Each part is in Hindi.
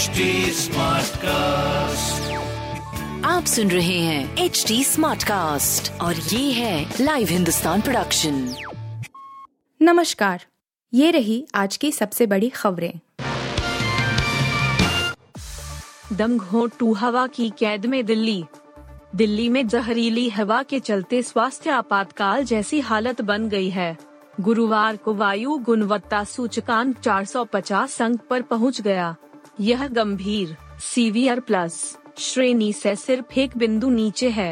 HD SmartCast। आप सुन रहे हैं HD SmartCast और ये है लाइव हिंदुस्तान प्रोडक्शन। नमस्कार, ये रही आज की सबसे बड़ी खबरें। दमघोंटू हवा की कैद में दिल्ली। दिल्ली में जहरीली हवा के चलते स्वास्थ्य आपातकाल जैसी हालत बन गई है। गुरुवार को वायु गुणवत्ता सूचकांक 450 अंक पर पहुंच गया। यह गंभीर सीवियर प्लस श्रेणी से सिर्फ एक बिंदु नीचे है।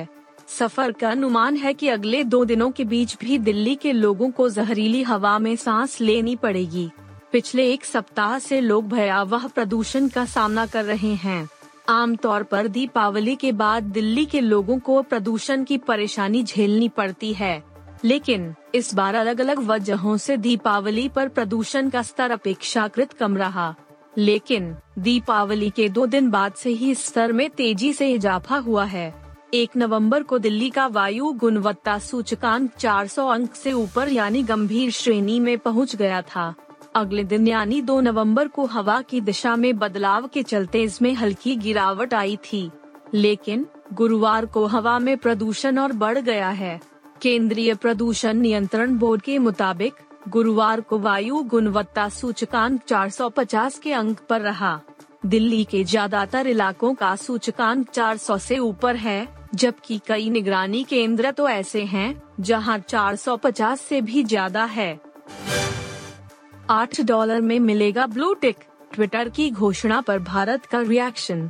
सफर का अनुमान है कि अगले 2 दिनों के बीच भी दिल्ली के लोगों को जहरीली हवा में सांस लेनी पड़ेगी। पिछले 1 सप्ताह से लोग भयावह प्रदूषण का सामना कर रहे हैं। आमतौर पर दीपावली के बाद दिल्ली के लोगों को प्रदूषण की परेशानी झेलनी पड़ती है, लेकिन इस बार अलग अलग वजहों से दीपावली पर प्रदूषण का स्तर अपेक्षाकृत कम रहा। लेकिन दीपावली के 2 दिन बाद से ही इस स्तर में तेजी से इजाफा हुआ है। 1 नवंबर को दिल्ली का वायु गुणवत्ता सूचकांक 400 अंक से ऊपर यानी गंभीर श्रेणी में पहुंच गया था। अगले दिन यानी 2 नवंबर को हवा की दिशा में बदलाव के चलते इसमें हल्की गिरावट आई थी, लेकिन गुरुवार को हवा में प्रदूषण और बढ़ गया है। केंद्रीय प्रदूषण नियंत्रण बोर्ड के मुताबिक गुरुवार को वायु गुणवत्ता सूचकांक 450 के अंक पर रहा। दिल्ली के ज्यादातर इलाकों का सूचकांक 400 से ऊपर है, जबकि कई निगरानी केंद्र तो ऐसे हैं जहां 450 से भी ज्यादा है। $8 में मिलेगा ब्लू टिक, ट्विटर की घोषणा पर भारत का रिएक्शन।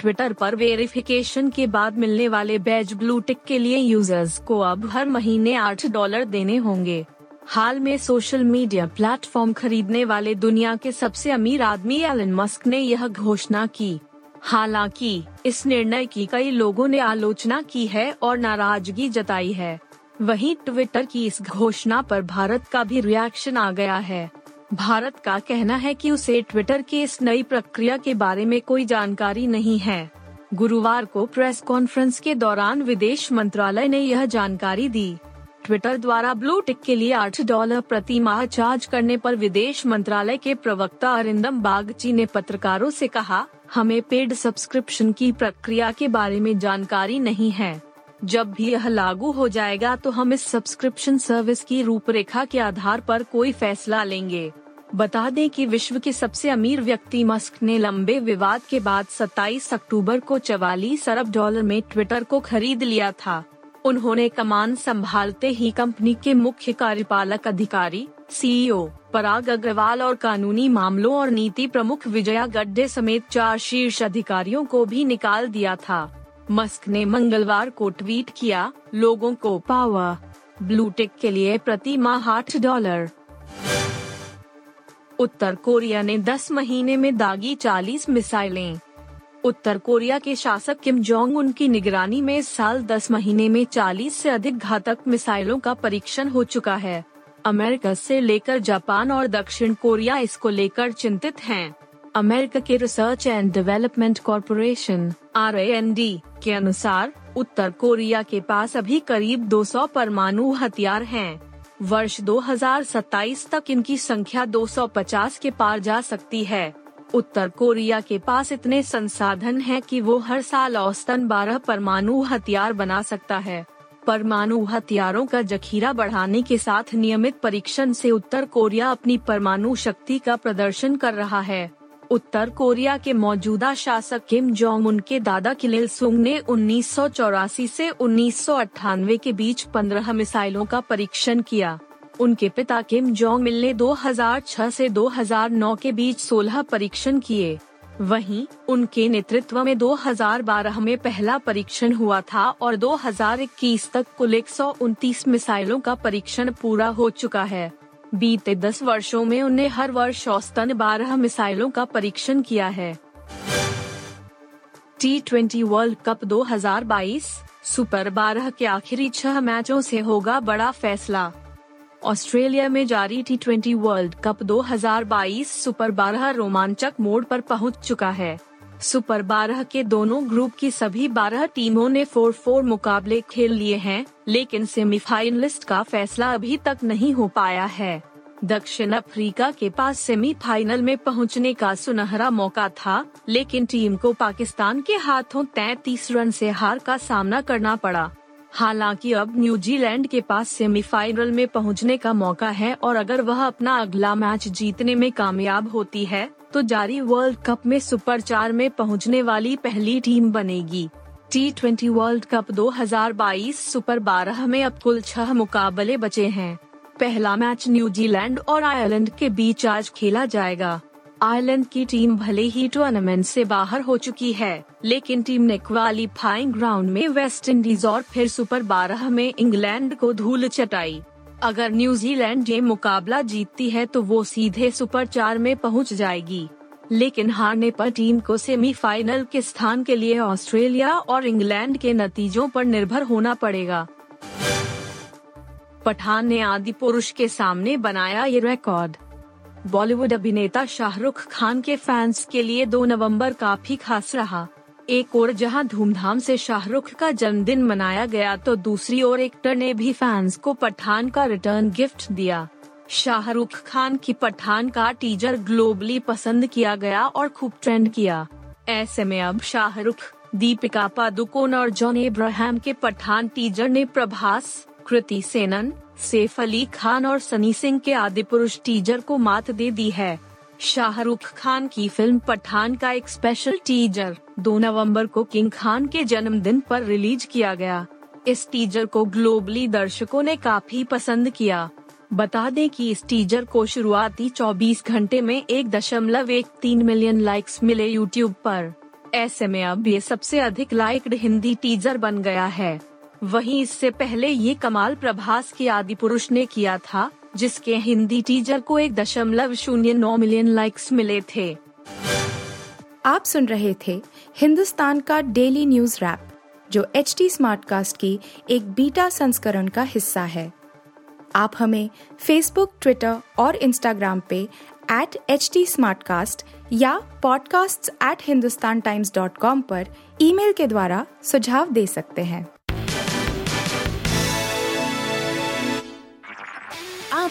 ट्विटर पर वेरिफिकेशन के बाद मिलने वाले बैज ब्लू टिक के लिए यूजर्स को अब हर महीने $8 देने होंगे। हाल में सोशल मीडिया प्लेटफॉर्म खरीदने वाले दुनिया के सबसे अमीर आदमी एलन मस्क ने यह घोषणा की। हालांकि इस निर्णय की कई लोगों ने आलोचना की है और नाराजगी जताई है। वहीं ट्विटर की इस घोषणा पर भारत का भी रिएक्शन आ गया है। भारत का कहना है कि उसे ट्विटर की इस नई प्रक्रिया के बारे में कोई जानकारी नहीं है। गुरुवार को प्रेस कॉन्फ्रेंस के दौरान विदेश मंत्रालय ने यह जानकारी दी। ट्विटर द्वारा ब्लू टिक के लिए $8 प्रति माह चार्ज करने पर विदेश मंत्रालय के प्रवक्ता अरिंदम बागची ने पत्रकारों से कहा, हमें पेड सब्सक्रिप्शन की प्रक्रिया के बारे में जानकारी नहीं है। जब भी यह लागू हो जाएगा तो हम इस सब्सक्रिप्शन सर्विस की रूपरेखा के आधार पर कोई फैसला लेंगे। बता दें कि विश्व के सबसे अमीर व्यक्ति मस्क ने लंबे विवाद के बाद 27 अक्टूबर को $44 अरब में ट्विटर को खरीद लिया था। उन्होंने कमान संभालते ही कंपनी के मुख्य कार्यपालक अधिकारी CEO पराग अग्रवाल और कानूनी मामलों और नीति प्रमुख विजया गड्ढे समेत 4 शीर्ष अधिकारियों को भी निकाल दिया था। मस्क ने मंगलवार को ट्वीट किया, लोगों को पावा ब्लू टिक के लिए प्रति माह $8। उत्तर कोरिया ने 10 महीने में दागी 40 मिसाइलें। उत्तर कोरिया के शासक किम जोंग उन की निगरानी में इस साल 10 महीने में 40 से अधिक घातक मिसाइलों का परीक्षण हो चुका है। अमेरिका से लेकर जापान और दक्षिण कोरिया इसको लेकर चिंतित हैं। अमेरिका के research and development corporation RAND के अनुसार उत्तर कोरिया के पास अभी करीब 200 परमाणु हथियार हैं। वर्ष 2027 तक इनकी संख्या 250 के पार जा सकती है। उत्तर कोरिया के पास इतने संसाधन हैं कि वो हर साल औसतन 12 परमाणु हथियार बना सकता है। परमाणु हथियारों का जखीरा बढ़ाने के साथ नियमित परीक्षण से उत्तर कोरिया अपनी परमाणु शक्ति का प्रदर्शन कर रहा है। उत्तर कोरिया के मौजूदा शासक किम जोंग उन के दादा किम इल सुंग ने 1984 से 1998 के बीच 15 मिसाइलों का परीक्षण किया। उनके पिता किम जोंग इल ने 2006 से 2009 के बीच 16 परीक्षण किए। वहीं उनके नेतृत्व में 2012 में पहला परीक्षण हुआ था और 2021 तक कुल 129 मिसाइलों का परीक्षण पूरा हो चुका है। बीते 10 वर्षों में उन्हें हर वर्ष औसतन 12 मिसाइलों का परीक्षण किया है। T20 वर्ल्ड कप 2022 सुपर 12 के आखिरी 6 मैचों से होगा बड़ा फैसला। ऑस्ट्रेलिया में जारी T20 वर्ल्ड कप 2022 सुपर 12 रोमांचक मोड़ पर पहुंच चुका है। सुपर 12 के दोनों ग्रुप की सभी 12 टीमों ने 4-4 मुकाबले खेल लिए हैं, लेकिन सेमीफाइनलिस्ट का फैसला अभी तक नहीं हो पाया है। दक्षिण अफ्रीका के पास सेमीफाइनल में पहुंचने का सुनहरा मौका था, लेकिन टीम को पाकिस्तान के हाथों 33 रन से हार का सामना करना पड़ा। हालांकि अब न्यूजीलैंड के पास सेमीफाइनल में पहुंचने का मौका है और अगर वह अपना अगला मैच जीतने में कामयाब होती है तो जारी वर्ल्ड कप में सुपर 4 में पहुंचने वाली पहली टीम बनेगी। T20 वर्ल्ड कप 2022 सुपर 12 में अब कुल 6 मुकाबले बचे हैं। पहला मैच न्यूजीलैंड और आयरलैंड के बीच आज खेला जाएगा। आयरलैंड की टीम भले ही टूर्नामेंट से बाहर हो चुकी है, लेकिन टीम ने क्वालिफाइंग राउंड में वेस्ट इंडीज और फिर सुपर 12 में इंग्लैंड को धूल चटाई। अगर न्यूजीलैंड ये मुकाबला जीतती है तो वो सीधे सुपर 4 में पहुंच जाएगी, लेकिन हारने पर टीम को सेमीफाइनल के स्थान के लिए ऑस्ट्रेलिया और इंग्लैंड के नतीजों पर निर्भर होना पड़ेगा। पठान ने आदिपुरुष के सामने बनाया ये रिकॉर्ड। बॉलीवुड अभिनेता शाहरुख खान के फैंस के लिए 2 नवंबर काफी खास रहा। एक ओर जहां धूमधाम से शाहरुख का जन्मदिन मनाया गया तो दूसरी ओर एक्टर ने भी फैंस को पठान का रिटर्न गिफ्ट दिया। शाहरुख खान की पठान का टीजर ग्लोबली पसंद किया गया और खूब ट्रेंड किया। ऐसे में अब शाहरुख, दीपिका पादुकोण और जॉन एब्राहम के पठान टीजर ने प्रभास, कृति सेनन, सैफ अली खान और सनी सिंह के आदिपुरुष टीजर को मात दे दी है। शाहरुख खान की फिल्म पठान का एक स्पेशल टीजर 2 नवंबर को किंग खान के जन्मदिन पर रिलीज किया गया। इस टीजर को ग्लोबली दर्शकों ने काफी पसंद किया। बता दें कि इस टीजर को शुरुआती 24 घंटे में 1.13 मिलियन लाइक्स मिले यूट्यूब पर। ऐसे में अब ये सबसे अधिक लाइक्ड हिंदी टीजर बन गया है। वहीं इससे पहले ये कमाल प्रभास के आदिपुरुष ने किया था, जिसके हिंदी टीजर को 1.09 मिलियन लाइक्स मिले थे। आप सुन रहे थे हिंदुस्तान का डेली न्यूज रैप, जो HD स्मार्टकास्ट की एक बीटा संस्करण का हिस्सा है। आप हमें फेसबुक, ट्विटर और इंस्टाग्राम पे @HT SmartCast या podcasts@hindustantimes.com पर ईमेल के द्वारा सुझाव दे सकते हैं। आप